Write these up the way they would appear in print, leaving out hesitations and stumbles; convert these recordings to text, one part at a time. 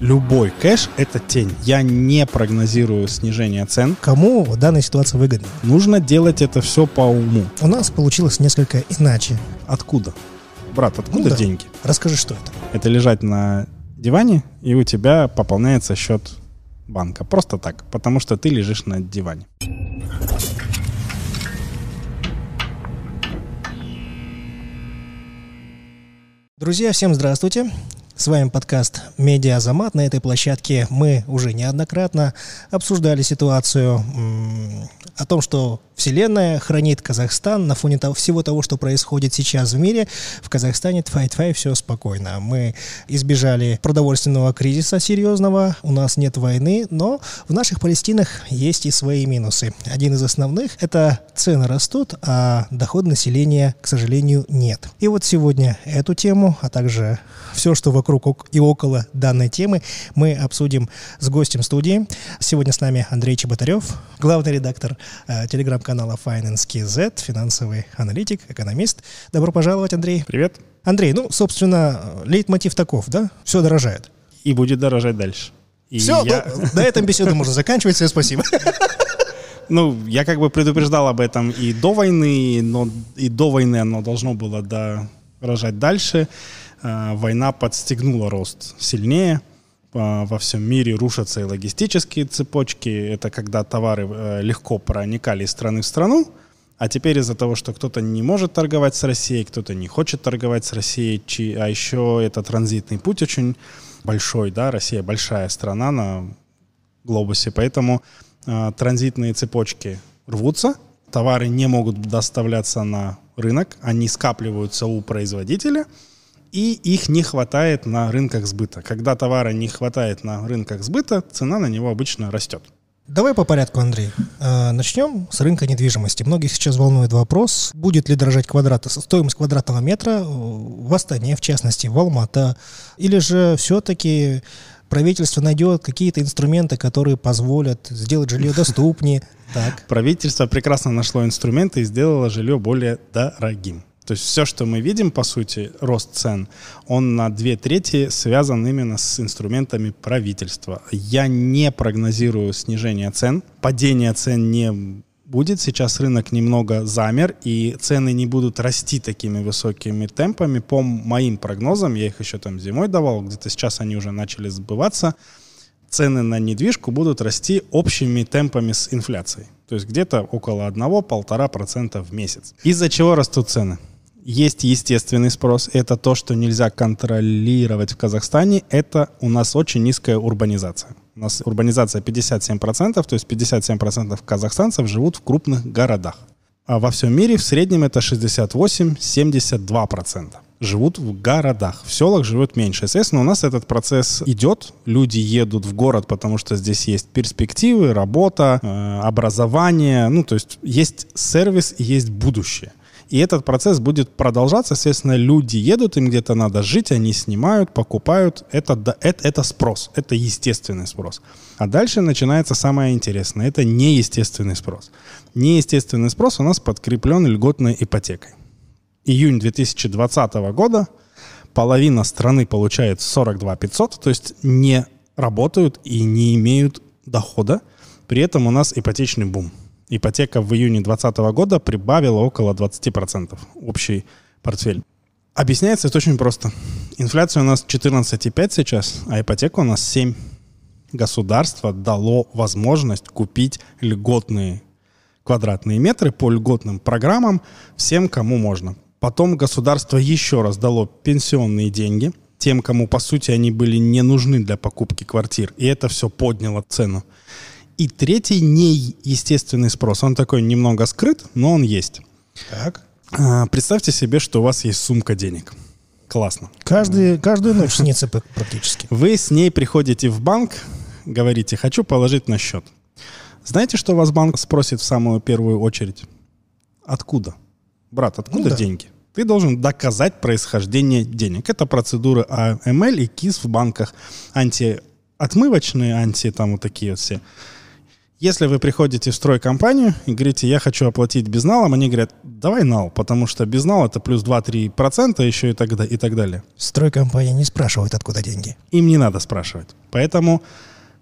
любой кэш – это тень. Я не прогнозирую снижение цен. Кому в данной ситуации выгодно? Нужно делать это все по уму. У нас получилось несколько иначе. Откуда? Брат, откуда деньги? Расскажи, что это. Это лежать на диване, и у тебя пополняется счет банка. Просто так, потому что ты лежишь на диване. Друзья, всем здравствуйте. С вами подкаст «Медиа Азамат». На этой площадке мы уже неоднократно обсуждали ситуацию о том, что Вселенная хранит Казахстан на фоне всего того, что происходит сейчас в мире. В Казахстане тфай-тфай, все спокойно. Мы избежали продовольственного кризиса серьезного, у нас нет войны, но в наших Палестинах есть и свои минусы. Один из основных – это цены растут, а дохода населения, к сожалению, нет. И вот сегодня эту тему, а также все, что вокруг и около данной темы, мы обсудим с гостем студии. Сегодня с нами Андрей Чеботарев, главный редактор телеграм-канала Файненс KZ, финансовый аналитик, экономист. Добро пожаловать, Андрей. Привет. Андрей, собственно, лейтмотив таков, да? Все дорожает. И будет дорожать дальше. На этом беседу можно заканчивать. Все, спасибо. Я предупреждал об этом и до войны, но оно должно было дорожать дальше. Война подстегнула рост сильнее. Во всем мире рушатся и логистические цепочки. Это когда товары легко проникали из страны в страну. А теперь из-за того, что кто-то не может торговать с Россией, кто-то не хочет торговать с Россией, а еще это транзитный путь очень большой. Да? Россия большая страна на глобусе, поэтому транзитные цепочки рвутся. Товары не могут доставляться на рынок, они скапливаются у производителя. И их не хватает на рынках сбыта. Когда товара не хватает на рынках сбыта, цена на него обычно растет. Давай по порядку, Андрей. Начнем с рынка недвижимости. Многих сейчас волнует вопрос, будет ли дорожать стоимость квадратного метра в Астане, в частности, в Алматы, или же все-таки правительство найдет какие-то инструменты, которые позволят сделать жилье доступнее. Правительство прекрасно нашло инструменты и сделало жилье более дорогим. То есть все, что мы видим, по сути, рост цен, он на 2/3 связан именно с инструментами правительства. Я не прогнозирую снижение цен, падения цен не будет. Сейчас рынок немного замер, и цены не будут расти такими высокими темпами. По моим прогнозам, я их еще зимой давал, где-то сейчас они уже начали сбываться, цены на недвижку будут расти общими темпами с инфляцией. То есть где-то около 1-1,5% в месяц. Из-за чего растут цены? Есть естественный спрос, это то, что нельзя контролировать в Казахстане, это у нас очень низкая урбанизация. У нас урбанизация 57%, то есть 57% казахстанцев живут в крупных городах. А во всем мире в среднем это 68-72% живут в городах. В селах живет меньше. Естественно, у нас этот процесс идет. Люди едут в город, потому что здесь есть перспективы, работа, образование. То есть есть сервис и есть будущее. И этот процесс будет продолжаться. Естественно, люди едут, им где-то надо жить, они снимают, покупают. Это спрос, это естественный спрос. А дальше начинается самое интересное. Это неестественный спрос. Неестественный спрос у нас подкреплен льготной ипотекой. Июнь 2020 года половина страны получает 42 500, то есть не работают и не имеют дохода. При этом у нас ипотечный бум. Ипотека в июне 2020 года прибавила около 20% общий портфель. Объясняется это очень просто. Инфляция у нас 14,5 сейчас, а ипотека у нас 7. Государство дало возможность купить льготные квадратные метры по льготным программам всем, кому можно. Потом государство еще раз дало пенсионные деньги тем, кому, по сути, они были не нужны для покупки квартир. И это все подняло цену. И третий неестественный спрос. Он такой немного скрыт, но он есть. Так. Представьте себе, что у вас есть сумка денег. Классно. Каждую ночь снится практически. Вы с ней приходите в банк, говорите, хочу положить на счет. Знаете, что вас банк спросит в самую первую очередь? Откуда? Брат, откуда деньги? Ты должен доказать происхождение денег. Это процедуры АМЛ и КИС в банках. Антиотмывочные, анти там вот такие вот все. Если вы приходите в стройкомпанию и говорите, я хочу оплатить безналом, они говорят, давай нал, потому что безнал это плюс 2-3% еще и так далее. Стройкомпания не спрашивает, откуда деньги. Им не надо спрашивать. Поэтому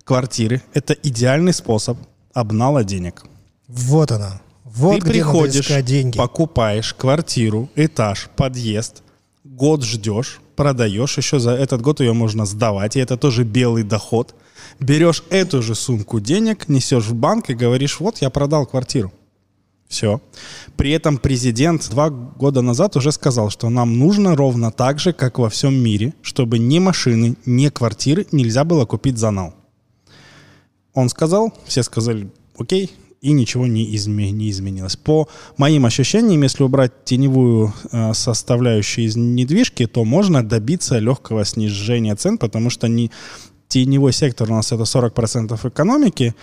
квартиры – это идеальный способ обнала денег. Вот оно. Вот ты приходишь, покупаешь квартиру, этаж, подъезд, год ждешь, продаешь, еще за этот год ее можно сдавать, и это тоже белый доход. Берешь эту же сумку денег, несешь в банк и говоришь, вот я продал квартиру. Все. При этом президент 2 года назад уже сказал, что нам нужно ровно так же, как во всем мире, чтобы ни машины, ни квартиры нельзя было купить за нал. Он сказал, все сказали, окей. И ничего не изменилось. По моим ощущениям, если убрать теневую составляющую из недвижки, то можно добиться легкого снижения цен, потому что теневой сектор у нас это 40% экономики.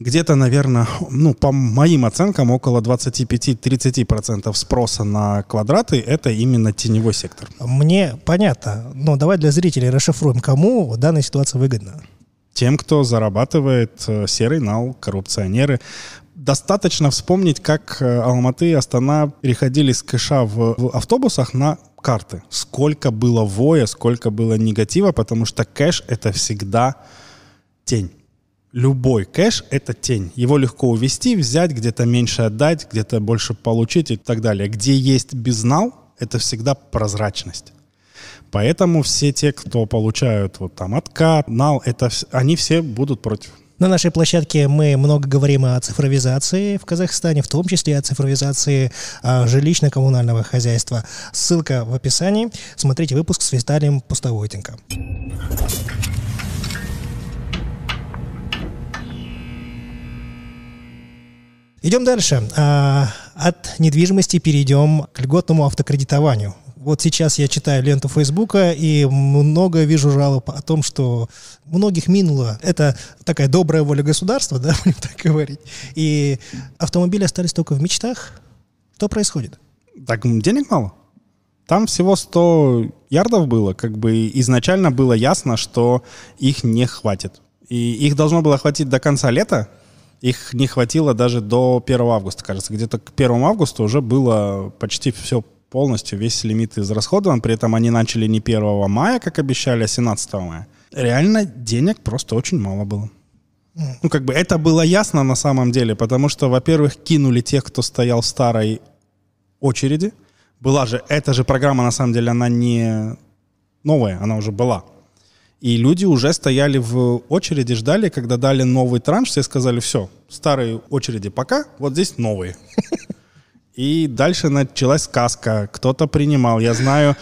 Где-то, наверное, ну, по моим оценкам, около 25-30% спроса на квадраты – это именно теневой сектор. Мне понятно. Но давай для зрителей расшифруем, кому данная ситуация выгодна. Тем, кто зарабатывает серый нал, коррупционеры. Достаточно вспомнить, как Алматы и Астана переходили с кэша в автобусах на карты. Сколько было воя, сколько было негатива, потому что кэш – это всегда тень. Любой кэш – это тень. Его легко увести, взять, где-то меньше отдать, где-то больше получить и так далее. Где есть безнал – это всегда прозрачность. Поэтому все те, кто получают вот там откат, нал, это они все будут против. На нашей площадке мы много говорим о цифровизации в Казахстане, в том числе о цифровизации жилищно-коммунального хозяйства. Ссылка в описании. Смотрите выпуск с Виталием Пустовойтенко. Идем дальше. От недвижимости перейдем к льготному автокредитованию. Вот сейчас я читаю ленту Фейсбука и много вижу жалоб о том, что многих минуло. Это такая добрая воля государства, да, будем так говорить. И автомобили остались только в мечтах. Что происходит? Так денег мало. Там всего 100 ярдов было. Как бы изначально было ясно, что их не хватит. И их должно было хватить до конца лета. Их не хватило даже до 1 августа, кажется. Где-то к 1 августа уже было почти все полностью весь лимит израсходован, при этом они начали не 1 мая, как обещали, а 17 мая. Реально денег просто очень мало было. Ну, как бы это было ясно на самом деле, потому что, во-первых, кинули тех, кто стоял в старой очереди. Была же, эта же программа, на самом деле, она не новая, она уже была. И люди уже стояли в очереди, ждали, когда дали новый транш, все сказали, все, старые очереди пока, вот здесь новые. И дальше началась сказка. Кто-то принимал. Я знаю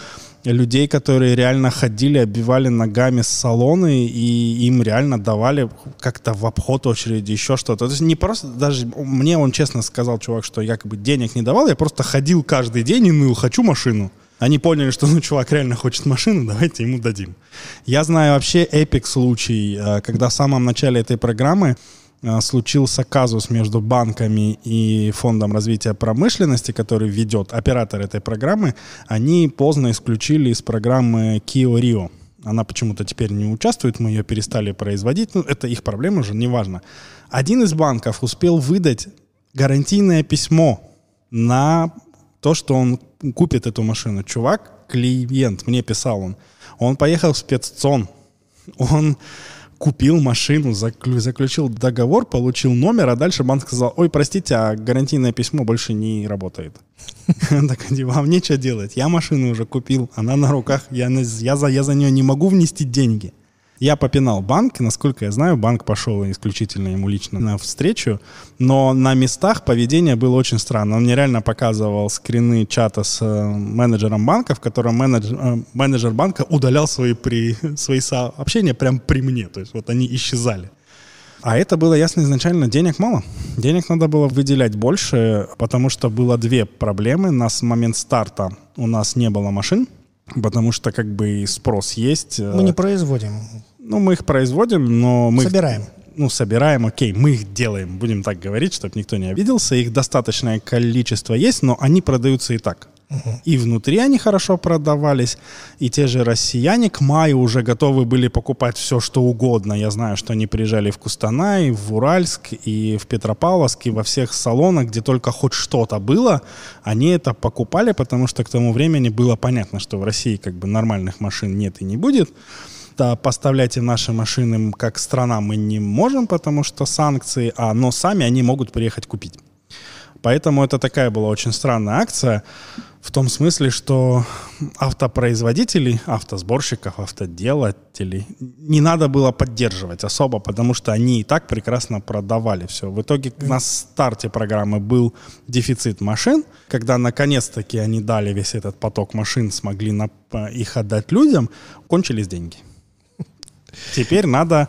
людей, которые реально ходили, оббивали ногами салоны, и им реально давали как-то в обход очереди еще что-то. То есть не просто даже... Мне он честно сказал, чувак, что я как бы денег не давал, я просто ходил каждый день и ныл, хочу машину. Они поняли, что, ну, чувак реально хочет машину, давайте ему дадим. Я знаю вообще эпик случай, когда в самом начале этой программы случился казус между банками и Фондом развития промышленности, который ведет оператор этой программы. Они поздно исключили из программы Кио-Рио. Она почему-то теперь не участвует, мы ее перестали производить. Ну, это их проблема уже, неважно. Один из банков успел выдать гарантийное письмо на то, что он купит эту машину. Чувак, клиент, мне писал он поехал в спеццон, он купил машину, заключил договор, получил номер, а дальше банк сказал, ой, простите, а гарантийное письмо больше не работает. Так, вам нечего делать, я машину уже купил, она на руках, я за нее не могу внести деньги. Я попинал банк, насколько я знаю, банк пошел исключительно ему лично навстречу, но на местах поведение было очень странно. Он мне реально показывал скрины чата с менеджером банка, в котором менеджер банка удалял свои сообщения прямо при мне, то есть вот они исчезали. А это было ясно изначально, денег мало. Денег надо было выделять больше, потому что было две проблемы. На момент старта у нас не было машин, потому что как бы спрос есть. Мы не производим. Ну, мы их производим, но мы... Собираем. Собираем, окей, мы их делаем. Будем так говорить, чтобы никто не обиделся. Их достаточное количество есть, но они продаются и так. И внутри они хорошо продавались, и те же россияне к маю уже готовы были покупать все, что угодно. Я знаю, что они приезжали в Кустанай, в Уральск, и в Петропавловск, и во всех салонах, где только хоть что-то было, они это покупали, потому что к тому времени было понятно, что в России как бы нормальных машин нет и не будет. Да, поставлять им наши машины как страна мы не можем, потому что санкции, но сами они могут приехать купить. Поэтому это такая была очень странная акция, в том смысле, что автопроизводителей, автосборщиков, автоделателей не надо было поддерживать особо, потому что они и так прекрасно продавали все. В итоге на старте программы был дефицит машин, когда наконец-таки они дали весь этот поток машин, смогли их отдать людям, кончились деньги. Теперь надо...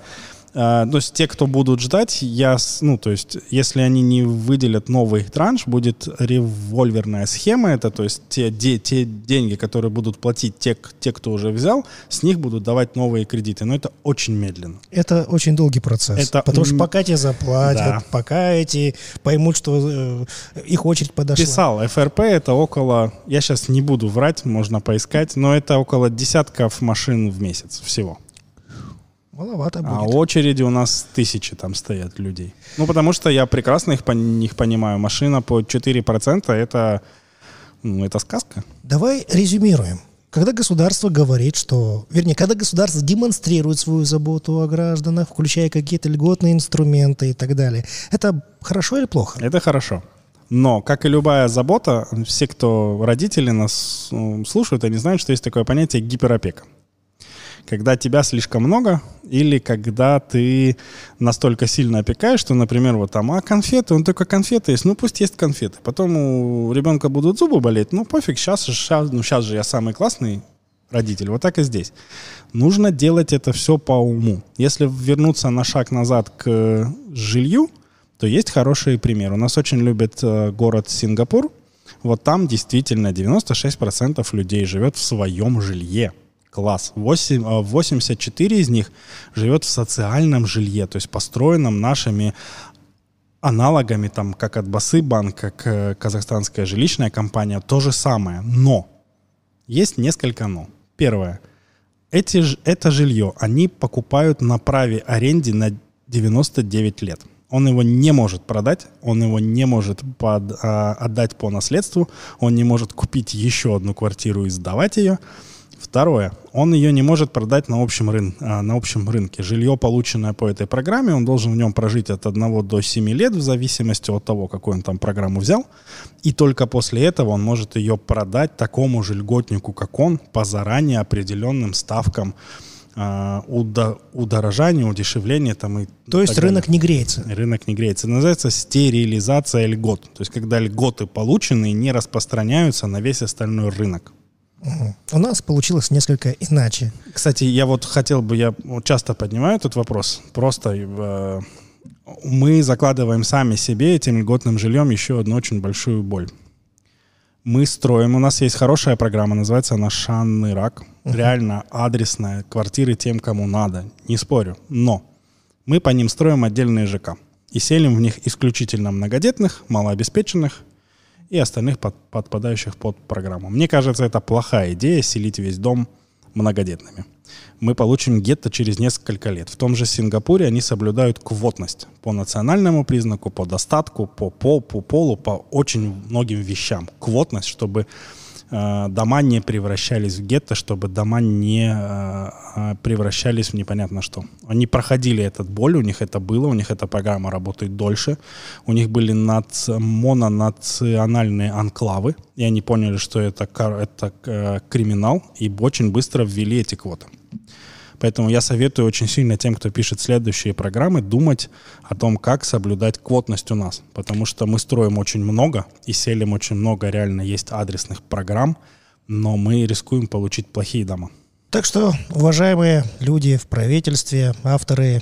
То есть те, кто будут ждать, если они не выделят новый транш, будет револьверная схема. Это, то есть те деньги, которые будут платить те, кто уже взял, с них будут давать новые кредиты. Но это очень медленно. Это очень долгий процесс. Потому что пока те заплатят, да. Пока эти поймут, что их очередь подошла. Писал ФРП, это около, я сейчас не буду врать, можно поискать, но это около десятков машин в месяц всего. Маловато будет. А очереди у нас тысячи там стоят людей. Ну, потому что я прекрасно их понимаю. Машина по 4% это сказка. Давай резюмируем. Когда государство говорит, когда государство демонстрирует свою заботу о гражданах, включая какие-то льготные инструменты и так далее, это хорошо или плохо? Это хорошо. Но, как и любая забота, все, кто родители нас слушают, они знают, что есть такое понятие гиперопека. Когда тебя слишком много, или когда ты настолько сильно опекаешь, что, например, конфеты, только конфеты есть, пусть есть конфеты. Потом у ребенка будут зубы болеть, пофиг, сейчас же я самый классный родитель. Вот так и здесь. Нужно делать это все по уму. Если вернуться на шаг назад к жилью, то есть хорошие примеры. У нас очень любят город Сингапур. Вот там действительно 96% людей живет в своем жилье. Класс. 84 из них живет в социальном жилье, то есть построенном нашими аналогами, там, как Отбасы банк, как казахстанская жилищная компания, то же самое. Но есть несколько «но». Первое. Это жилье они покупают на праве аренды на 99 лет. Он его не может продать, он его не может отдать по наследству, он не может купить еще одну квартиру и сдавать ее. Второе. Он ее не может продать на общем рынке. Жилье, полученное по этой программе, он должен в нем прожить от 1 до 7 лет, в зависимости от того, какую он там программу взял. И только после этого он может ее продать такому же льготнику, как он, по заранее определенным ставкам удорожания, удешевления. То есть рынок не греется. Рынок не греется. Называется стерилизация льгот. То есть когда льготы полученные не распространяются на весь остальной рынок. У нас получилось несколько иначе. Кстати, я часто поднимаю этот вопрос. Просто мы закладываем сами себе этим льготным жильем еще одну очень большую боль. Мы строим, у нас есть хорошая программа, называется она «Шанырак». Реально адресная, квартиры тем, кому надо, не спорю. Но мы по ним строим отдельные ЖК и селим в них исключительно многодетных, малообеспеченных и остальных подпадающих под программу. Мне кажется, это плохая идея селить весь дом многодетными. Мы получим гетто через несколько лет. В том же Сингапуре они соблюдают квотность по национальному признаку, по достатку, по полу, по очень многим вещам. Квотность, чтобы дома не превращались в гетто, чтобы дома не превращались в непонятно что. Они проходили этот боль, у них это было, у них эта программа работает дольше, у них были мононациональные анклавы, и они поняли, что это криминал, и очень быстро ввели эти квоты. Поэтому я советую очень сильно тем, кто пишет следующие программы, думать о том, как соблюдать квотность у нас. Потому что мы строим очень много и селим очень много. Реально есть адресных программ, но мы рискуем получить плохие дома. Так что, уважаемые люди в правительстве, авторы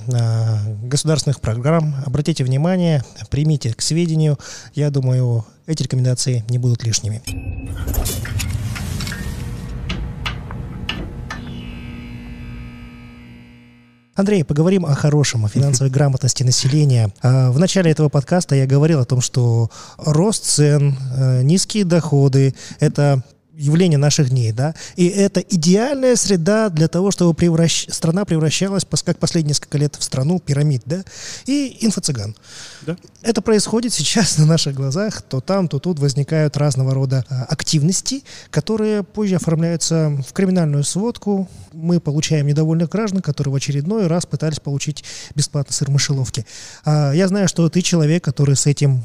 государственных программ, обратите внимание, примите к сведению. Я думаю, эти рекомендации не будут лишними. Андрей, поговорим о хорошем, о финансовой грамотности населения. В начале этого подкаста я говорил о том, что рост цен, низкие доходы – это явление наших дней, да, и это идеальная среда для того, чтобы страна превращалась, как последние несколько лет, в страну пирамид, да, и инфо-цыган. Да. Это происходит сейчас на наших глазах, то там, то тут возникают разного рода активности, которые позже оформляются в криминальную сводку. Мы получаем недовольных граждан, которые в очередной раз пытались получить бесплатно сыр в мышеловке. Я знаю, что ты человек, который с этим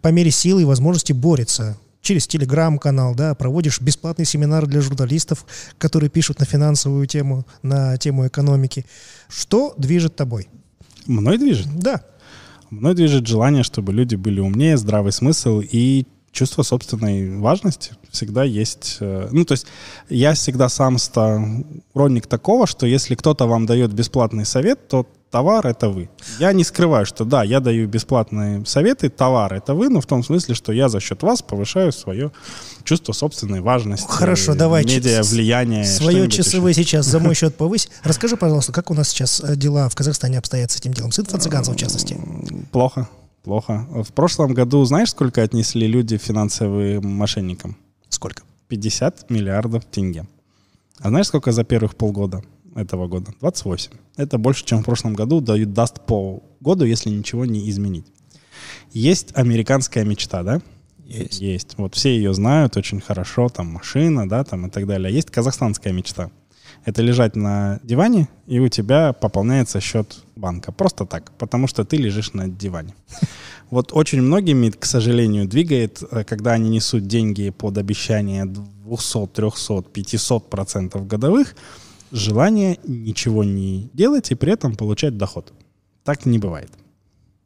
по мере силы и возможности борется. Через телеграм-канал, да, проводишь бесплатный семинар для журналистов, которые пишут на финансовую тему, на тему экономики. Что движет тобой? Мной движет? Да. Мной движет желание, чтобы люди были умнее, здравый смысл и чувство собственной важности. Всегда есть... Ну, то есть я всегда сам сторонник такого, что если кто-то вам дает бесплатный совет, то товар — это вы. Я не скрываю, что да, я даю бесплатные советы, товар — это вы, но в том смысле, что я за счет вас повышаю свое чувство собственной важности. Хорошо, давай. Медиа, влияние. Свое часовое еще. Сейчас за мой счет повысь. Расскажи, пожалуйста, как у нас сейчас дела в Казахстане обстоят с этим делом, с инфо-цыганством в частности? Плохо. В прошлом году знаешь, сколько отнесли люди финансовым мошенникам? Сколько? 50 миллиардов тенге. А знаешь, сколько за первых полгода этого года? 28. Это больше, чем в прошлом году даст по году, если ничего не изменить. Есть американская мечта, да? Есть. Вот все ее знают очень хорошо, там машина, да, там и так далее. Есть казахстанская мечта. Это лежать на диване, и у тебя пополняется счет банка. Просто так, потому что ты лежишь на диване. Вот очень многими, к сожалению, двигает, когда они несут деньги под обещание 200, 300, 500% годовых, желание ничего не делать и при этом получать доход. Так не бывает,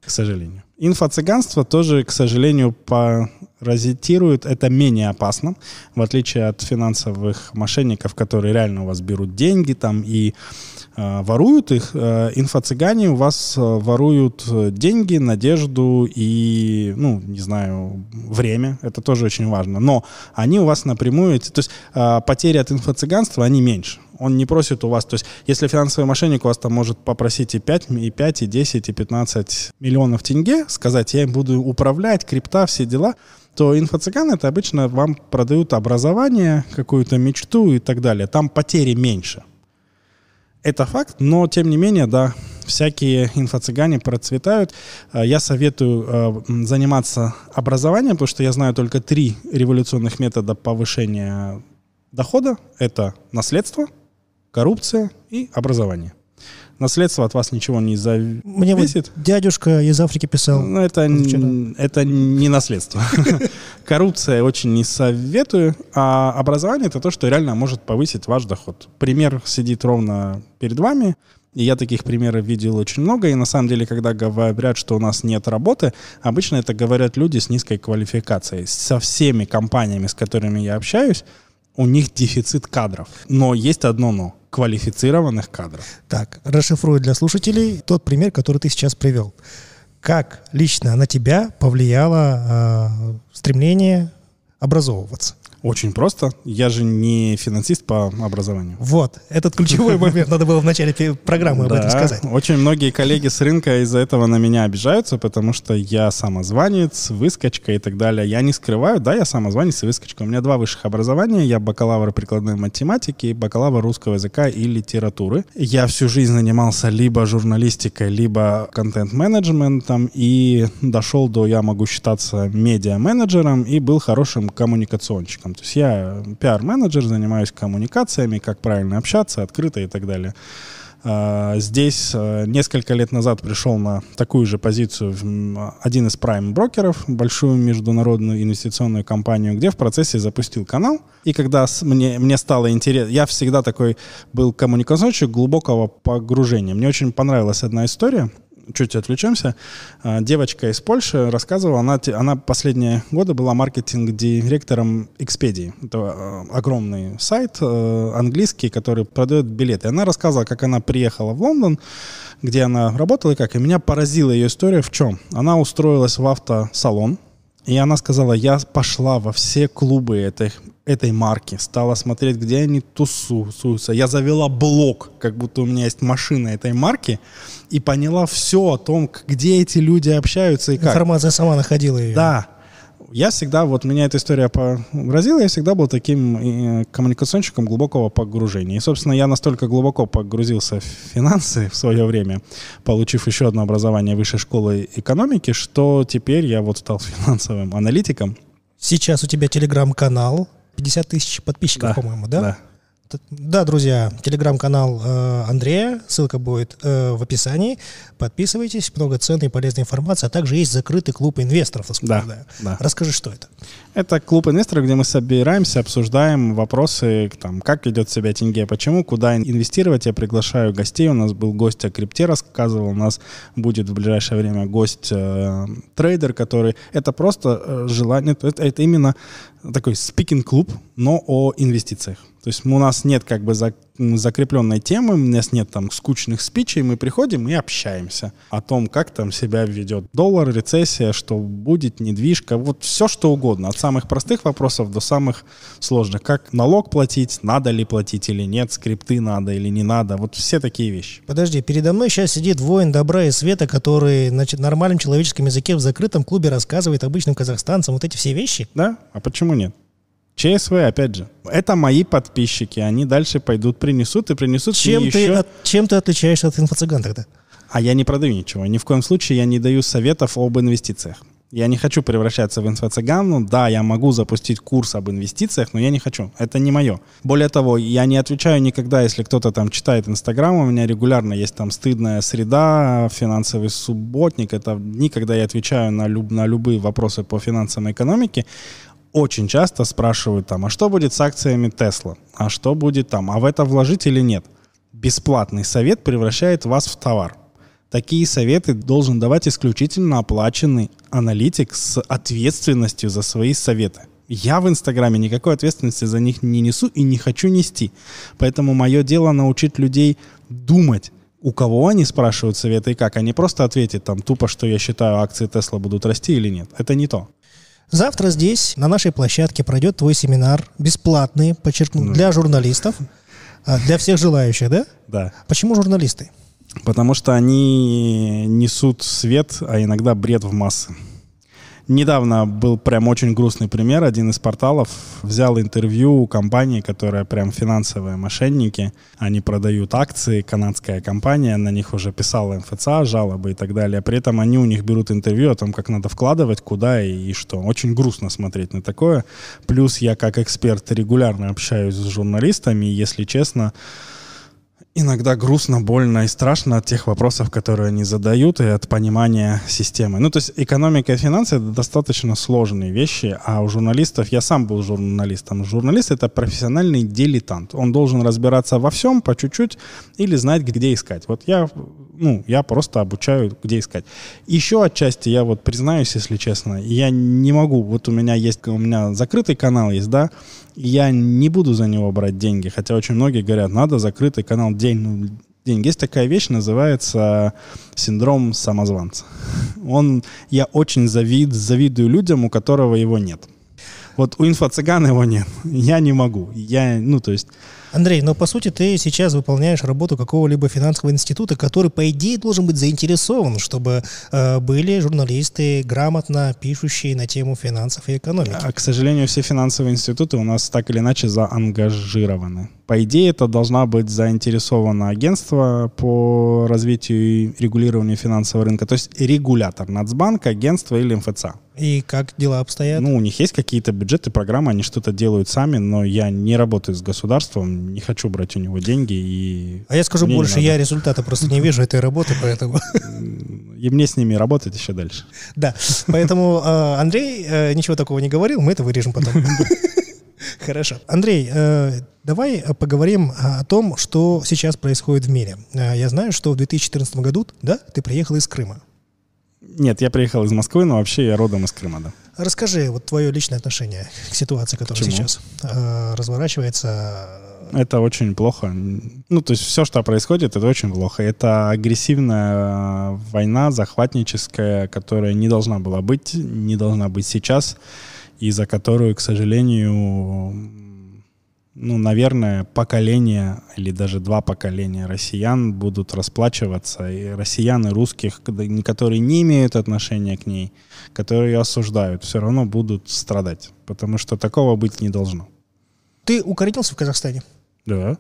к сожалению. Инфо-цыганство тоже, к сожалению, паразитирует. Это менее опасно, в отличие от финансовых мошенников, которые реально у вас берут деньги там и воруют их. Инфо-цыгане у вас воруют деньги, надежду и, не знаю, время. Это тоже очень важно. Но они у вас напрямую... То есть потери от инфо-цыганства, они меньше. Он не просит у вас... То есть если финансовый мошенник у вас там может попросить и 5, и 10, и 15 миллионов тенге, сказать, я им буду управлять, крипта, все дела, то инфо-цыганы это обычно вам продают образование, какую-то мечту и так далее. Там потери меньше. Это факт, но тем не менее, да, всякие инфо-цыгане процветают. Я советую заниматься образованием, потому что я знаю только 3 революционных метода повышения дохода. Это наследство, коррупция и образование. Наследство от вас ничего не зависит. Мне вот дядюшка из Африки писал. Это не наследство. Коррупция очень не советую, а образование — это то, что реально может повысить ваш доход. Пример сидит ровно перед вами, и я таких примеров видел очень много, и на самом деле, когда говорят, что у нас нет работы, обычно это говорят люди с низкой квалификацией. Со всеми компаниями, с которыми я общаюсь, у них дефицит кадров. Но есть одно «но». Квалифицированных кадров. Так, расшифрую для слушателей тот пример, который ты сейчас привел. Как лично на тебя повлияло стремление образовываться? Очень просто. Я же не финансист по образованию. Вот. Этот ключевой момент. Надо было в начале программы об этом сказать. Очень многие коллеги с рынка из-за этого на меня обижаются, потому что я самозванец, выскочка и так далее. Я не скрываю. Да, я самозванец и выскочка. У меня 2 высших образования. Я бакалавр прикладной математики и бакалавр русского языка и литературы. Я всю жизнь занимался либо журналистикой, либо контент-менеджментом. И дошел до, я могу считаться, медиа-менеджером и был хорошим коммуникационщиком. То есть я пиар-менеджер, занимаюсь коммуникациями, как правильно общаться, открыто и так далее. Здесь несколько лет назад пришел на такую же позицию один из прайм-брокеров, большую международную инвестиционную компанию, где в процессе запустил канал. И когда мне стало интересно, я всегда такой был коммуникационщик глубокого погружения. Мне очень понравилась одна история. Чуть отвлечемся. Девочка из Польши рассказывала, она последние годы была маркетинг-директором Expedia. Это огромный сайт английский, который продает билеты. Она рассказывала, как она приехала в Лондон, где она работала и как. И меня поразила ее история в чем? Она устроилась в автосалон, И она сказала, я пошла во все клубы этой марки, стала смотреть, где они тусуются. Я завела блог, как будто у меня есть машина этой марки, и поняла все о том, где эти люди общаются и как. Информация сама находила ее. Да. Я всегда, вот меня эта история поразила, я всегда был таким коммуникационщиком глубокого погружения. И, собственно, я настолько глубоко погрузился в финансы в свое время, получив еще одно образование высшей школы экономики, что теперь я вот стал финансовым аналитиком. Сейчас у тебя телеграм-канал, 50 тысяч подписчиков, да, по-моему, да? Да. Да, друзья, телеграм-канал Андрея, ссылка будет в описании. Подписывайтесь, много ценной и полезной информации, а также есть закрытый клуб инвесторов. Да. Расскажи, что это? Это клуб инвесторов, где мы собираемся, обсуждаем вопросы, там, как ведет себя тенге, почему, куда инвестировать. Я приглашаю гостей. У нас был гость о крипте, рассказывал. У нас будет в ближайшее время гость трейдер, который... Это просто желание, это именно такой спикинг-клуб, но о инвестициях. То есть у нас нет как бы закрепленной темы, у нас нет там скучных спичей, мы приходим и общаемся о том, как там себя ведет доллар, рецессия, что будет, недвижка, вот все что угодно, от самых простых вопросов до самых сложных, как налог платить, надо ли платить или нет, скрипты надо или не надо, вот все такие вещи. Подожди, передо мной сейчас сидит воин добра и света, который на нормальном человеческом языке в закрытом клубе рассказывает обычным казахстанцам вот эти все вещи? Да, а почему нет? ЧСВ, опять же, это мои подписчики, они дальше пойдут, принесут и принесут. Чем ты отличаешься от инфо-цыган тогда? А я не продаю ничего, ни в коем случае я не даю советов об инвестициях. Я не хочу превращаться в инфо-цыган. Да, я могу запустить курс об инвестициях, но я не хочу. Это не мое. Более того, я не отвечаю никогда, если кто-то там читает Инстаграм. У меня регулярно есть там стыдная среда, финансовый субботник. Это дни, когда я отвечаю на любые вопросы по финансам и экономике. Очень часто спрашивают там, а что будет с акциями Tesla? А что будет там? А в это вложить или нет? Бесплатный совет превращает вас в товар. Такие советы должен давать исключительно оплаченный аналитик с ответственностью за свои советы. Я в Инстаграме никакой ответственности за них не несу и не хочу нести. Поэтому мое дело научить людей думать, у кого они спрашивают советы и как. Они просто ответят там тупо, что я считаю, акции Tesla будут расти или нет. Это не то. Завтра здесь, на нашей площадке, пройдет твой семинар, бесплатный, подчеркну, для журналистов, для всех желающих, да? Да. Почему журналисты? Потому что они несут свет, а иногда бред в массы. Недавно был прям очень грустный пример. Один из порталов взял интервью у компании, которая прям финансовые мошенники. Они продают акции, канадская компания, на них уже писала МФЦА, жалобы и так далее. При этом они у них берут интервью о том, как надо вкладывать, куда и что. Очень грустно смотреть на такое. Плюс я как эксперт регулярно общаюсь с журналистами, и, если честно, иногда грустно, больно и страшно от тех вопросов, которые они задают, и от понимания системы. Ну, то есть экономика и финансы — это достаточно сложные вещи, а у журналистов... Я сам был журналистом. Журналист — это профессиональный дилетант. Он должен разбираться во всем по чуть-чуть или знать, где искать. Вот я просто обучаю, где искать. Еще отчасти, я вот признаюсь, если честно, я не могу... Вот у меня закрытый канал есть, да? Я не буду за него брать деньги, хотя очень многие говорят, надо закрытый канал деньги. Есть такая вещь, называется синдром самозванца. Я очень завидую людям, у которого его нет. Вот у инфо-цыгана его нет. Я не могу. Андрей, но по сути ты сейчас выполняешь работу какого-либо финансового института, который, по идее, должен быть заинтересован, чтобы были журналисты, грамотно пишущие на тему финансов и экономики. К сожалению, все финансовые институты у нас так или иначе заангажированы. По идее, это должна быть заинтересовано агентство по развитию и регулированию финансового рынка, то есть регулятор, Нацбанк, агентство или МФЦА. И как дела обстоят? У них есть какие-то бюджеты, программы, они что-то делают сами, но я не работаю с государством, не хочу брать у него деньги. А я скажу больше, я результата просто не вижу этой работы, поэтому... И мне с ними работать еще дальше. Да, поэтому Андрей ничего такого не говорил, мы это вырежем потом. Хорошо. Андрей, давай поговорим о том, что сейчас происходит в мире. Я знаю, что в 2014 году, да, ты приехал из Крыма. Нет, я приехал из Москвы, но вообще я родом из Крыма, да. Расскажи вот твое личное отношение к ситуации, которая сейчас разворачивается. Это очень плохо. Ну, то есть все, что происходит, это очень плохо. Это агрессивная война, захватническая, которая не должна была быть, не должна быть сейчас, и за которую, к сожалению, ну, наверное, поколение или даже два поколения россиян будут расплачиваться. И россиян и русских, которые не имеют отношения к ней, которые ее осуждают, все равно будут страдать, потому что такого быть не должно. Ты укоренился в Казахстане? Да.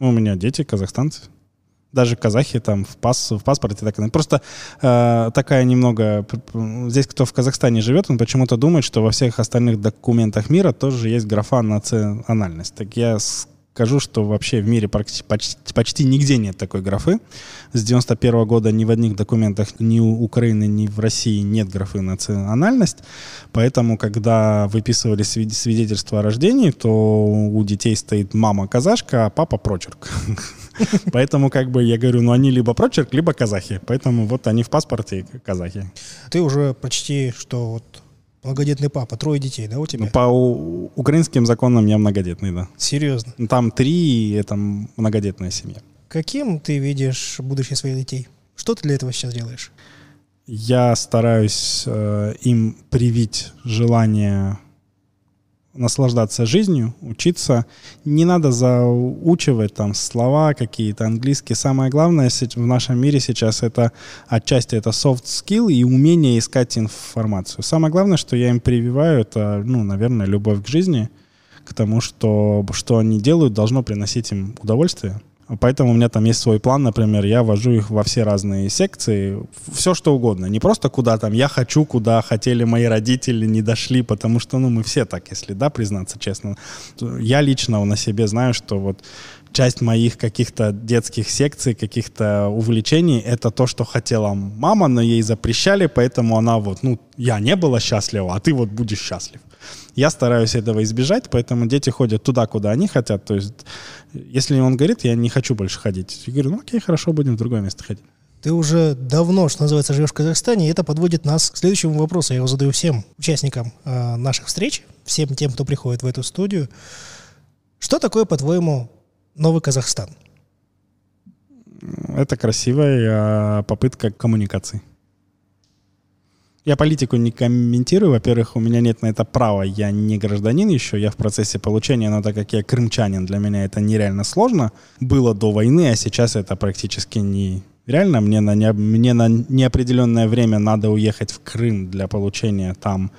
У меня дети казахстанцы. Даже казахи там в паспорте. Так, просто такая немного... Здесь кто в Казахстане живет, он почему-то думает, что во всех остальных документах мира тоже есть графа национальность. Так я скажу, что вообще в мире почти нигде нет такой графы. С 91-го года ни в одних документах ни у Украины, ни в России нет графы национальность. Поэтому, когда выписывали свидетельство о рождении, то у детей стоит мама казашка, а папа прочерк. Поэтому, как бы, я говорю, ну, они либо прочерк, либо казахи. Поэтому вот они в паспорте казахи. Ты уже почти, что вот многодетный папа, 3 детей, да, у тебя? Ну, по украинским законам я многодетный, да. Серьезно? Там 3, и это многодетная семья. Каким ты видишь будущее своих детей? Что ты для этого сейчас делаешь? Я стараюсь им привить желание... наслаждаться жизнью, учиться. Не надо заучивать там слова какие-то английские. Самое главное в нашем мире сейчас это отчасти это soft skill и умение искать информацию. Самое главное, что я им прививаю, это, ну, наверное, любовь к жизни, к тому, что они делают, должно приносить им удовольствие. Поэтому у меня там есть свой план, например, я вожу их во все разные секции, все что угодно, не просто куда там я хочу, куда хотели мои родители, не дошли, потому что, ну, мы все так, если, да, признаться честно. Я лично на себе знаю, что вот часть моих каких-то детских секций, каких-то увлечений, это то, что хотела мама, но ей запрещали, поэтому она вот, ну, я не была счастлива, а ты вот будешь счастлив. Я стараюсь этого избежать, поэтому дети ходят туда, куда они хотят. То есть, если он говорит, я не хочу больше ходить, я говорю, ну окей, хорошо, будем в другое место ходить. Ты уже давно, что называется, живешь в Казахстане, и это подводит нас к следующему вопросу. Я его задаю всем участникам наших встреч, всем тем, кто приходит в эту студию. Что такое, по-твоему, новый Казахстан? Это красивая попытка коммуникации. Я политику не комментирую, во-первых, у меня нет на это права, я не гражданин еще, я в процессе получения, но так как я крымчанин, для меня это нереально сложно. Было до войны, а сейчас это практически нереально. Мне на неопределенное время надо уехать в Крым для получения там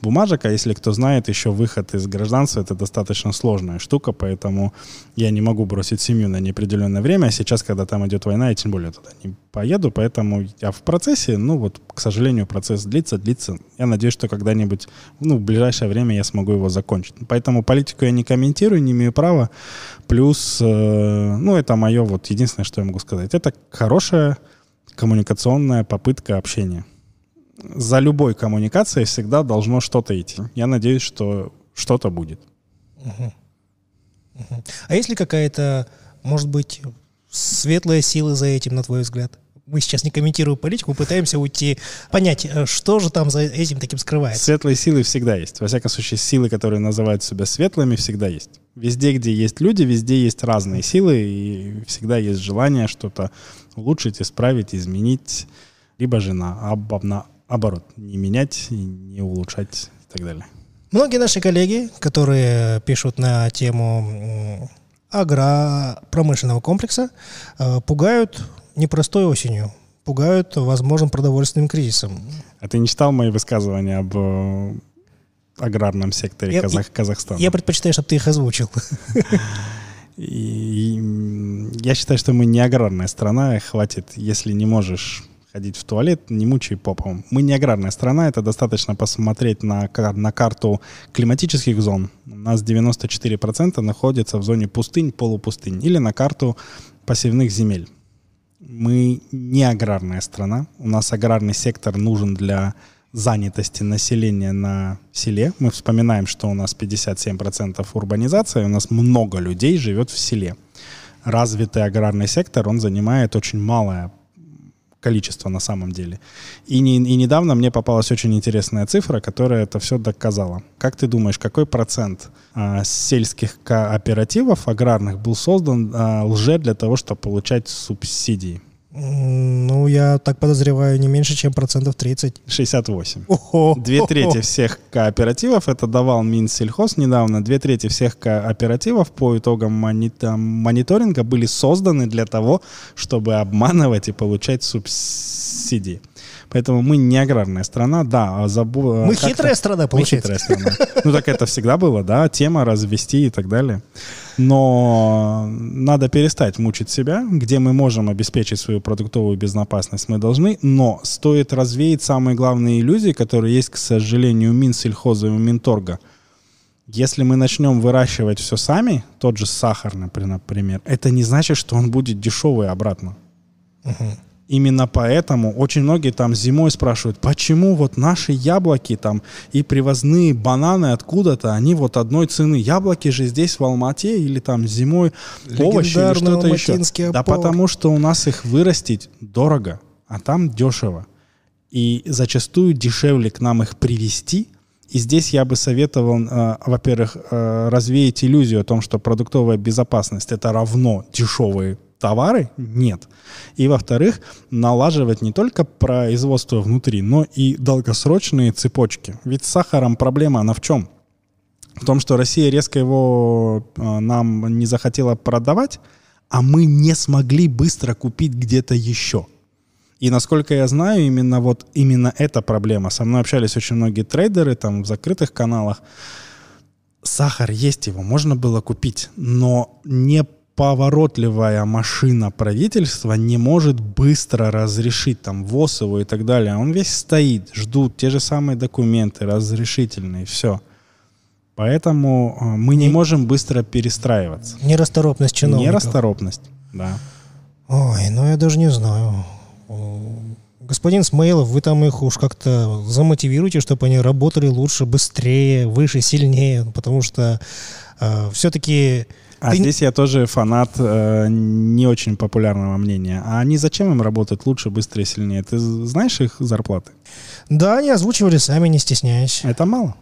бумажек, а если кто знает, еще выход из гражданства — это достаточно сложная штука, поэтому я не могу бросить семью на неопределенное время, а сейчас, когда там идет война, я тем более туда не поеду, поэтому я в процессе, ну вот, к сожалению, процесс длится. Я надеюсь, что когда-нибудь, ну, в ближайшее время я смогу его закончить. Поэтому политику я не комментирую, не имею права. Плюс, ну, это мое вот единственное, что я могу сказать. Это хорошая коммуникационная попытка общения. За любой коммуникацией всегда должно что-то идти. Я надеюсь, что что-то будет. Угу. Угу. А есть ли какая-то, может быть, светлая сила за этим, на твой взгляд? Мы сейчас не комментируем политику, пытаемся уйти, понять, что же там за этим таким скрывается. Светлые силы всегда есть. Во всяком случае, силы, которые называют себя светлыми, всегда есть. Везде, где есть люди, везде есть разные силы, и всегда есть желание что-то улучшить, исправить, изменить, либо же наоборот, не менять, не улучшать и так далее. Многие наши коллеги, которые пишут на тему агропромышленного комплекса, пугают непростой осенью, пугают возможным продовольственным кризисом. А ты не читал мои высказывания об аграрном секторе Казахстана? Я предпочитаю, чтобы ты их озвучил. Я считаю, что мы не аграрная страна, хватит, если не можешь ходить в туалет, не мучай попом. Мы не аграрная страна, это достаточно посмотреть на карту климатических зон. У нас 94% находится в зоне пустынь, полупустынь, или на карту посевных земель. Мы не аграрная страна, у нас аграрный сектор нужен для занятости населения на селе. Мы вспоминаем, что у нас 57% урбанизации, у нас много людей живет в селе. Развитый аграрный сектор, он занимает очень малое количество на самом деле. И недавно мне попалась очень интересная цифра, которая это все доказала. Как ты думаешь, какой процент сельских кооперативов аграрных был создан лже для того, чтобы получать субсидии? Ну, я так подозреваю, не меньше, чем процентов 30. 68. О-хо-хо. 2/3 всех кооперативов, это давал Минсельхоз недавно, 2/3 всех кооперативов по итогам мониторинга были созданы для того, чтобы обманывать и получать субсидии. Поэтому мы не аграрная страна, да. Мы хитрая страна, получается. Мы хитрая страна. Ну, так это всегда было, да, тема развести и так далее. Но надо перестать мучить себя, где мы можем обеспечить свою продуктовую безопасность, мы должны, но стоит развеять самые главные иллюзии, которые есть, к сожалению, у Минсельхоза и у Минторга. Если мы начнем выращивать все сами, тот же сахар, например, это не значит, что он будет дешевый обратно. Угу. Именно поэтому очень многие там зимой спрашивают, почему вот наши яблоки там и привозные бананы откуда-то, они вот одной цены. Яблоки же здесь в Алмате или там зимой овощи или что-то еще. Да потому что у нас их вырастить дорого, а там дешево. И зачастую дешевле к нам их привезти. И здесь я бы советовал, во-первых, развеять иллюзию о том, что продуктовая безопасность — это равно дешевые товары, нет. И, во-вторых, налаживать не только производство внутри, но и долгосрочные цепочки. Ведь с сахаром проблема, она в чем? В том, что Россия резко его нам не захотела продавать, а мы не смогли быстро купить где-то еще. И, насколько я знаю, именно эта проблема. Со мной общались очень многие трейдеры там в закрытых каналах. Сахар есть, его можно было купить, но не поворотливая машина правительства не может быстро разрешить там ВОЗ его и так далее. Он весь стоит, ждут те же самые документы, разрешительные, все. Поэтому мы не можем быстро перестраиваться. Нерасторопность чиновников. Нерасторопность, да. Ой, ну я даже не знаю. Господин Смаилов, вы там их уж как-то замотивируйте, чтобы они работали лучше, быстрее, выше, сильнее, потому что все-таки... здесь я тоже фанат не очень популярного мнения. А они зачем им работать лучше, быстрее, сильнее? Ты знаешь их зарплаты? Да, они озвучивали сами, не стесняясь. Это мало.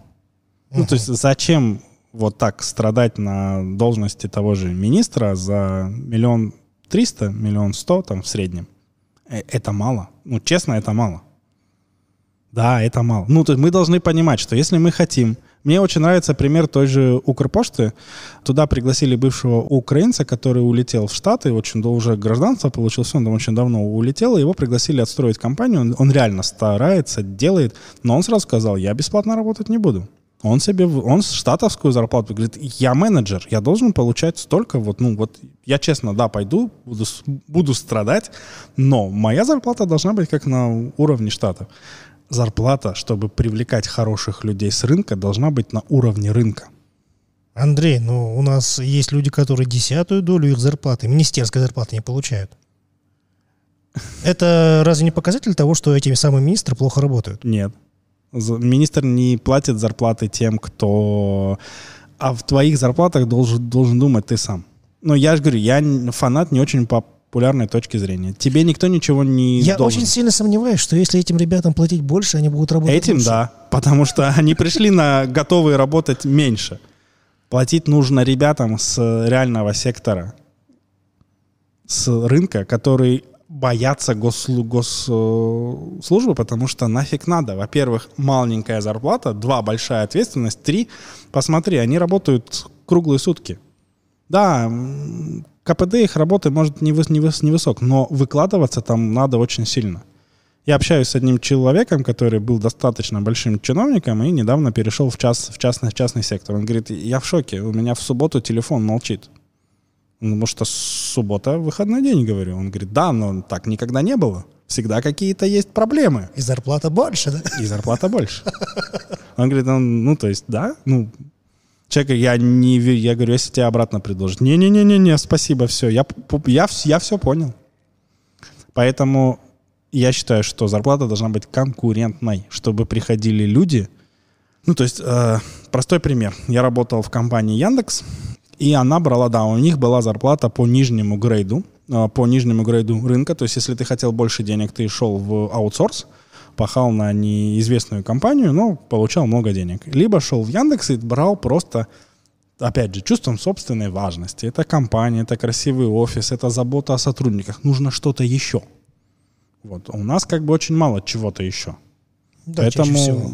Ну, то есть зачем вот так страдать на должности того же министра за 1 300 000, 1 100 000 там в среднем? Это мало. Ну, честно, это мало. Да, это мало. Ну, то есть мы должны понимать, что если мы хотим... Мне очень нравится пример той же Укрпошты. Туда пригласили бывшего украинца, который улетел в Штаты, очень уже гражданство получил, он там очень давно улетел, его пригласили отстроить компанию. Он реально старается, делает, но он сразу сказал, я бесплатно работать не буду. Он штатовскую зарплату говорит, я менеджер, я должен получать столько, я честно, да, пойду, буду страдать, но моя зарплата должна быть как на уровне штатов. Зарплата, чтобы привлекать хороших людей с рынка, должна быть на уровне рынка. Андрей, у нас есть люди, которые 10-ую долю их зарплаты, министерской зарплаты, не получают. Это разве не показатель того, что эти самые министры плохо работают? Нет. Министр не платит зарплаты тем, кто... А в твоих зарплатах должен думать ты сам. Но я же говорю, я фанат не очень популярной точки зрения. Тебе никто ничего не должен. Я очень сильно сомневаюсь, что если этим ребятам платить больше, они будут работать лучше. Да, потому что они пришли на готовые работать меньше. Платить нужно ребятам с реального сектора, с рынка, которые боятся госслужбы, потому что нафиг надо. Во-первых, маленькая зарплата, 2, большая ответственность, 3. Посмотри, они работают круглые сутки. Да, КПД их работы может невысок, но выкладываться там надо очень сильно. Я общаюсь с одним человеком, который был достаточно большим чиновником и недавно перешел в частный сектор. Он говорит, я в шоке, у меня в субботу телефон молчит. Потому что суббота — выходной день, говорю. Он говорит, да, но так никогда не было. Всегда какие-то есть проблемы. И зарплата больше, да? И зарплата больше. Он говорит, человек, я говорю, если тебе обратно предложат. Не-не-не, спасибо, все. Я все понял. Поэтому я считаю, что зарплата должна быть конкурентной, чтобы приходили люди. Простой пример. Я работал в компании Яндекс, И она брала, да, у них была зарплата по нижнему грейду рынка. То есть если ты хотел больше денег, ты шел в аутсорс, пахал на неизвестную компанию, но получал много денег. Либо шел в Яндекс и брал просто, опять же, чувством собственной важности. Это компания, это красивый офис, это забота о сотрудниках. Нужно что-то еще. Вот. У нас как бы очень мало чего-то еще. Да, поэтому, чаще всего.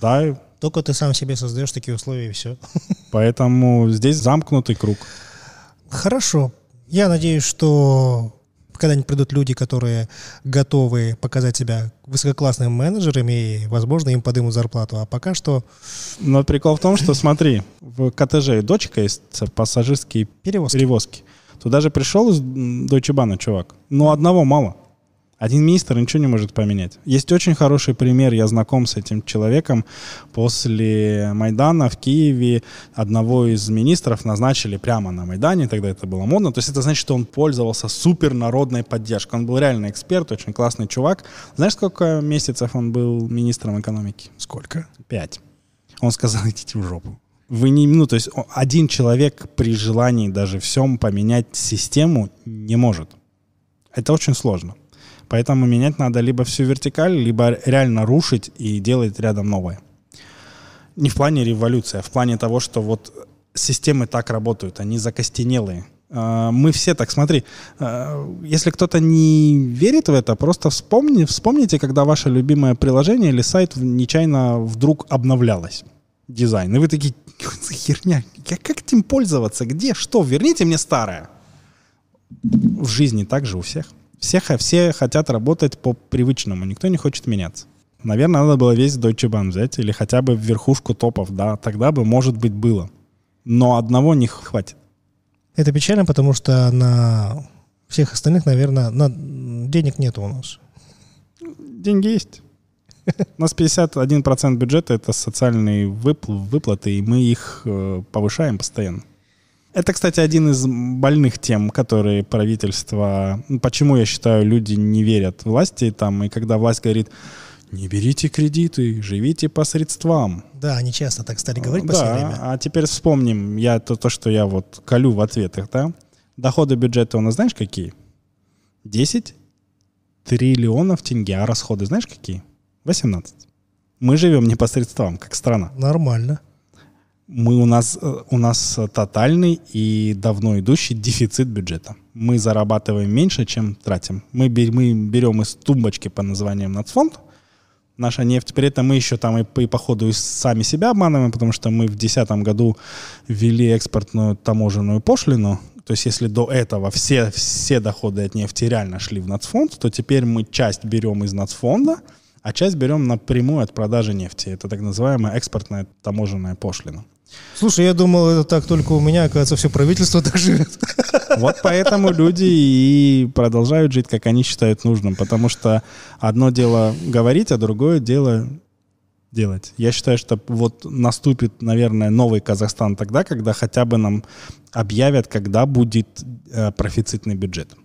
Да, только ты сам себе создаешь такие условия, и все. Поэтому здесь замкнутый круг. Хорошо. Я надеюсь, что когда-нибудь придут люди, которые готовы показать себя высококлассными менеджерами, и, возможно, им поднимут зарплату. А пока что... Но прикол в том, что, смотри, в КТЖ дочка есть пассажирские перевозки. Туда же пришел из Deutsche Bahn чувак. Но одного мало. Один министр ничего не может поменять. Есть очень хороший пример, я знаком с этим человеком. После Майдана в Киеве одного из министров назначили прямо на Майдане, тогда это было модно. То есть это значит, что он пользовался супернародной поддержкой. Он был реально эксперт, очень классный чувак. Знаешь, сколько месяцев он был министром экономики? Сколько? 5. Он сказал, идите в жопу. Вы не, ну, то есть один человек при желании даже всем поменять систему не может. Это очень сложно. Поэтому менять надо либо всю вертикаль, либо реально рушить и делать рядом новое. Не в плане революции, а в плане того, что вот системы так работают, они закостенелые. Мы все так, смотри, если кто-то не верит в это, просто вспомните, когда ваше любимое приложение или сайт нечаянно вдруг обновлялось. Дизайн. И вы такие, херня, как этим пользоваться? Где? Что? Верните мне старое. В жизни так же у всех. Все хотят работать по-привычному, никто не хочет меняться. Наверное, надо было весь Deutsche Bank взять или хотя бы в верхушку топов, да, тогда бы, может быть, было. Но одного не хватит. Это печально, потому что на всех остальных, наверное, денег нет у нас. Деньги есть. У нас 51% бюджета — это социальные выплаты, и мы их повышаем постоянно. Это, кстати, один из больных тем, которые правительство... Почему, я считаю, люди не верят власти там, и когда власть говорит, не берите кредиты, живите по средствам. Да, они часто так стали говорить в последнее время. А теперь вспомним то, что я вот колю в ответах. Да? Доходы бюджета у нас знаешь какие? 10 триллионов тенге, а расходы знаешь какие? 18. Мы живем не по средствам, как страна. Нормально. У нас тотальный и давно идущий дефицит бюджета. Мы зарабатываем меньше, чем тратим. Мы берем из тумбочки под названием Нацфонд. Наша нефть. При этом мы еще там и по ходу сами себя обманываем, потому что мы в 2010 году ввели экспортную таможенную пошлину. То есть если до этого все доходы от нефти реально шли в Нацфонд, то теперь мы часть берем из Нацфонда, а часть берем напрямую от продажи нефти. Это так называемая экспортная таможенная пошлина. Слушай, я думал, это так только у меня, оказывается, все правительство так живет. Вот поэтому люди и продолжают жить, как они считают нужным, потому что одно дело говорить, а другое дело делать. Я считаю, что вот наступит, наверное, новый Казахстан тогда, когда хотя бы нам объявят, когда будет профицитный бюджет.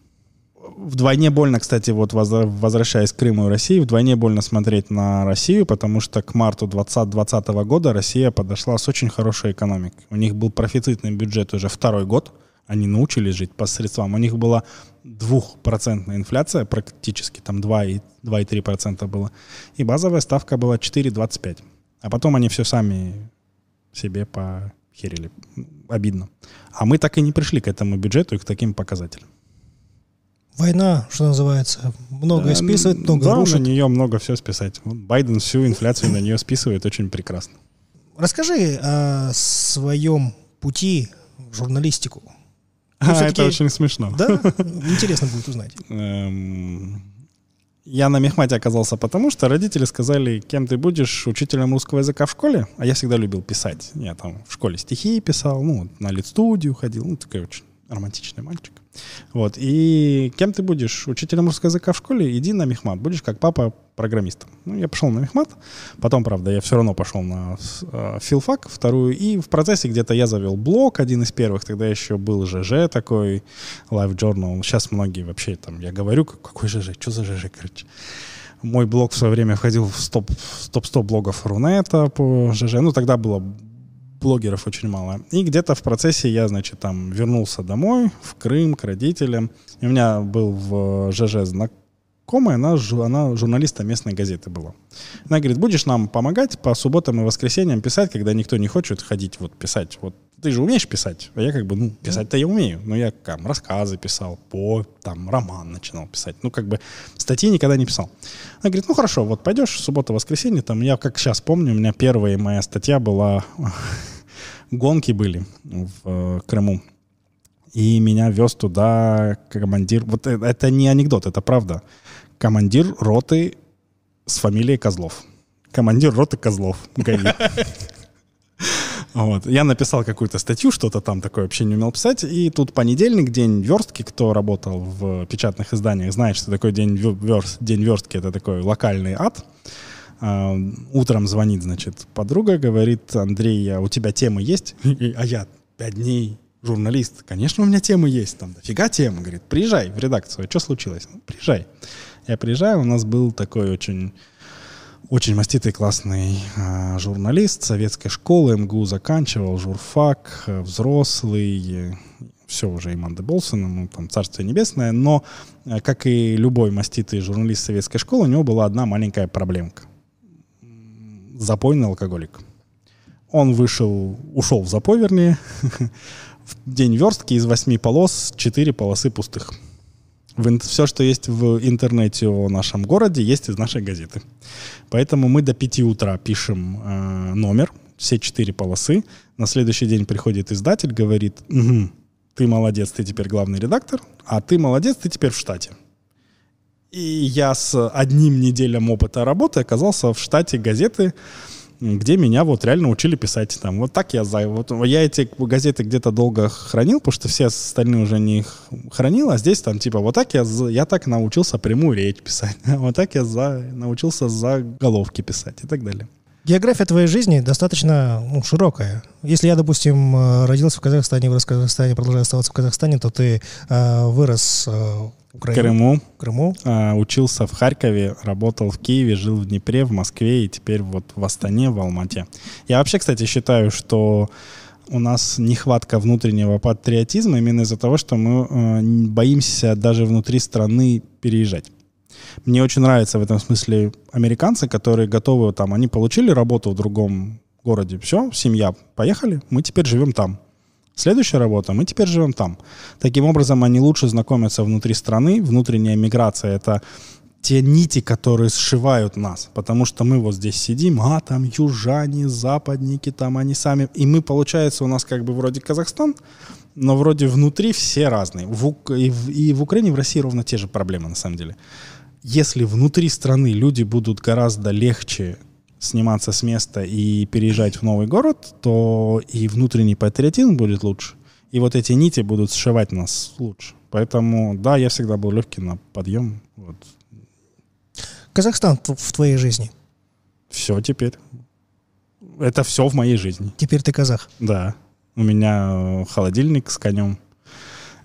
Вдвойне больно, кстати, вот возвращаясь к Крыму и России, вдвойне больно смотреть на Россию, потому что к марту 2020 года Россия подошла с очень хорошей экономикой. У них был профицитный бюджет уже второй год, они научились жить по средствам. У них была 2% инфляция, практически там 2,3% было, и базовая ставка была 4,25%. А потом они все сами себе похерили. Обидно. А мы так и не пришли к этому бюджету и к таким показателям. Война, что называется, многое списывает, много рушит. Да, на нее много все списать. Байден всю инфляцию на нее списывает очень прекрасно. Расскажи о своем пути в журналистику. Это очень смешно. Да? Интересно будет узнать. Я на Мехмате оказался потому, что родители сказали, кем ты будешь, учителем русского языка в школе? А я всегда любил писать. Я там в школе стихи писал, на литстудию ходил. Такой очень романтичный мальчик. Вот. И кем ты будешь? Учителем русского языка в школе? Иди на Мехмат. Будешь как папа программистом. Я пошел на Мехмат. Потом, правда, я все равно пошел на Филфак, вторую. И в процессе где-то я завел блог, один из первых. Тогда еще был ЖЖ такой, LiveJournal. Сейчас многие вообще там, я говорю, какой ЖЖ? Что за ЖЖ, короче? Мой блог в свое время входил в топ-100 блогов Рунета по ЖЖ. Тогда было блогеров очень мало. И где-то в процессе я, значит, там вернулся домой, в Крым, к родителям. И у меня был в ЖЖ знакомая, она журналиста местной газеты была. Она говорит: будешь нам помогать по субботам и воскресеньям писать, когда никто не хочет ходить вот писать. Вот ты же умеешь писать? А я как бы, ну, писать-то я умею. Но я там рассказы писал, роман начинал писать. Ну, как бы статьи никогда не писал. Она говорит: ну, хорошо, вот пойдешь суббота-воскресенье, там, я как сейчас помню, у меня первая моя статья была, гонки были в Крыму. И меня вез туда командир, вот это не анекдот, это правда, командир роты с фамилией Козлов. Командир роты Козлов. Вот. Я написал какую-то статью, что-то там такое вообще не умел писать. И тут понедельник, день верстки. Кто работал в печатных изданиях, знает, что такой день верстки. Это такой локальный ад. Утром звонит, значит, подруга, говорит: Андрей, у тебя темы есть? А я 5 дней журналист. Конечно, у меня темы есть. Там дофига темы. Говорит: приезжай в редакцию. Что случилось? Ну, приезжай. Я приезжаю, у нас был такой очень маститый, классный журналист советской школы, МГУ заканчивал, журфак, взрослый, все уже и Мандеболсен, ему там царствие небесное, но, как и любой маститый журналист советской школы, у него была одна маленькая проблемка. Запойный алкоголик. Он ушел в запой, вернее, в день верстки из 8 полос 4 полосы пустых. Все, что есть в интернете о нашем городе, есть из нашей газеты. Поэтому мы до 5 утра пишем номер, все 4 полосы. На следующий день приходит издатель, говорит: угу, ты молодец, ты теперь главный редактор, а ты молодец, ты теперь в штате. И я с одним неделям опыта работы оказался в штате газеты, где меня вот реально учили писать. Там вот так я эти газеты где-то долго хранил, потому что все остальные уже не хранил, а здесь там типа вот так я так научился прямую речь писать, вот так я научился заголовки писать и так далее. География твоей жизни достаточно широкая. Если я, допустим, родился в Казахстане, вырос в Казахстане, продолжаю оставаться в Казахстане, то ты вырос в Крыму. Учился в Харькове, работал в Киеве, жил в Днепре, в Москве и теперь вот в Астане, в Алмате. Я вообще, кстати, считаю, что у нас нехватка внутреннего патриотизма именно из-за того, что мы боимся даже внутри страны переезжать. Мне очень нравятся в этом смысле американцы, которые готовы, там, они получили работу в другом городе, все, семья, поехали, мы теперь живем там. Следующая работа, мы теперь живем там. Таким образом, они лучше знакомятся внутри страны. Внутренняя миграция — это те нити, которые сшивают нас, потому что мы вот здесь сидим, там южане, западники, там они сами, и мы, получается, у нас как бы вроде Казахстан, но вроде внутри все разные. И в Украине, и в России ровно те же проблемы на самом деле. Если внутри страны люди будут гораздо легче сниматься с места и переезжать в новый город, то и внутренний патриотизм будет лучше. И вот эти нити будут сшивать нас лучше. Поэтому, да, я всегда был легкий на подъем. Вот. Казахстан в твоей жизни? Все теперь. Это все в моей жизни. Теперь ты казах? Да. У меня холодильник с конем.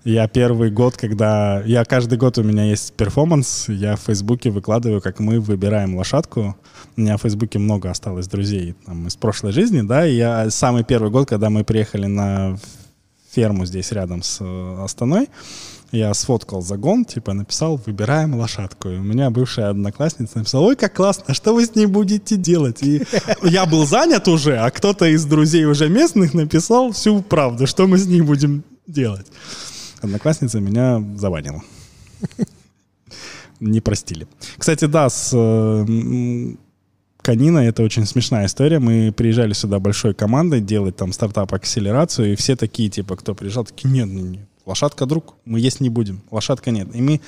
Я первый год, когда... Каждый год у меня есть перформанс. Я в Фейсбуке выкладываю, как мы выбираем лошадку. У меня в Фейсбуке много осталось друзей там, из прошлой жизни, да. И я самый первый год, когда мы приехали на ферму здесь рядом с Астаной, я сфоткал загон, типа написал: выбираем лошадку. И у меня бывшая одноклассница написала: ой, как классно, что вы с ней будете делать? И я был занят уже, а кто-то из друзей уже местных написал всю правду, что мы с ней будем делать. Одноклассница меня забанила. Не простили. Кстати, да, с кониной это очень смешная история. Мы приезжали сюда большой командой делать там стартап-акселерацию, и все такие, типа, кто приезжал, такие: нет, лошадка, друг, мы есть не будем, лошадка нет. И мы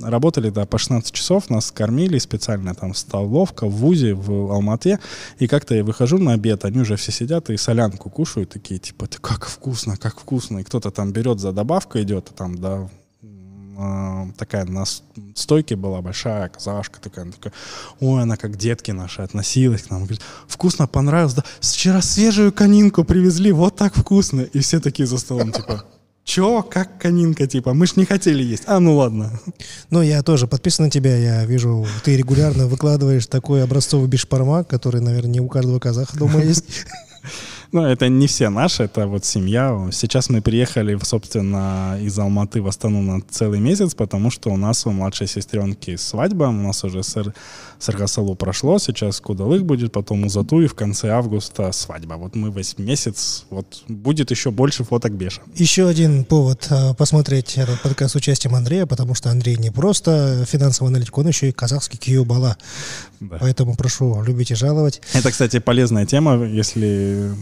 работали, да, по 16 часов, нас кормили специально, там, столовка в ВУЗе, в Алматы, и как-то я выхожу на обед, они уже все сидят и солянку кушают, такие, типа, ты как вкусно, и кто-то там берет за добавку, идет, там, да, такая на стойке была большая казашка такая, ой, она как детки наши относилась к нам, говорит: вкусно, понравилось, да, вчера свежую конинку привезли, вот так вкусно, и все такие за столом, типа... Чё? Как конинка, типа? Мы ж не хотели есть. А, ну ладно. Ну, я тоже подписан на тебя. Я вижу, ты регулярно выкладываешь такой образцовый бешбармак, который, наверное, не у каждого казаха дома есть. Ну, это не все наши, это вот семья. Сейчас мы приехали, собственно, из Алматы в Астану на целый месяц, потому что у нас у младшей сестренки свадьба, у нас уже Саргасалу прошло, сейчас Кудалык будет, потом Узату, и в конце августа свадьба. Вот мы весь месяц, вот будет еще больше фоток Беша. Еще один повод посмотреть этот подкаст с участием Андрея, потому что Андрей не просто финансовый аналитик, он еще и казахский кьюбала. Да. Поэтому прошу любить и жаловать. Это, кстати, полезная тема, если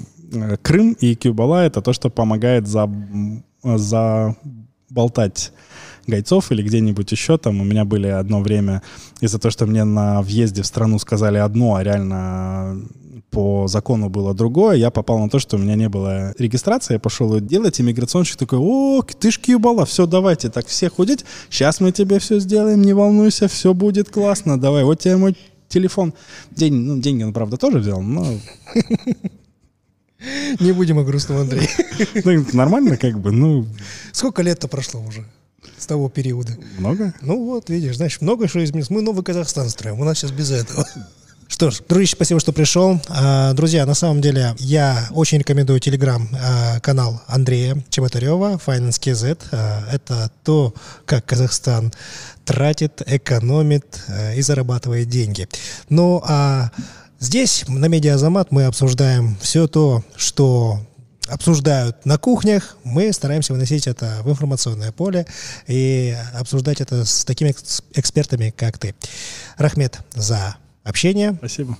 Крым и кьюбала — это то, что помогает заболтать гайцов или где-нибудь еще. Там у меня были одно время из-за того, что мне на въезде в страну сказали одно, а реально по закону было другое, я попал на то, что у меня не было регистрации, я пошел ее делать, и миграционщик такой: «О, ты ж кьюбала, все, давайте так всех худеть, сейчас мы тебе все сделаем, не волнуйся, все будет классно, давай, вот тебе мой телефон». Деньги он, правда, тоже взял, но... Не будем о грустном, Андрей. Нормально как бы, ну... Сколько лет-то прошло уже? С того периода. Много? Ну вот, видишь, значит, много что изменилось. Мы новый Казахстан строим, у нас сейчас без этого. Что ж, дружище, спасибо, что пришел. Друзья, на самом деле, я очень рекомендую телеграм-канал Андрея Чеботарева, Файненс KZ. Это то, как Казахстан тратит, экономит и зарабатывает деньги. Ну, а здесь, на Медиа Азамат, мы обсуждаем все то, что... обсуждают на кухнях, мы стараемся выносить это в информационное поле и обсуждать это с такими экспертами, как ты. Рахмет за общение. Спасибо.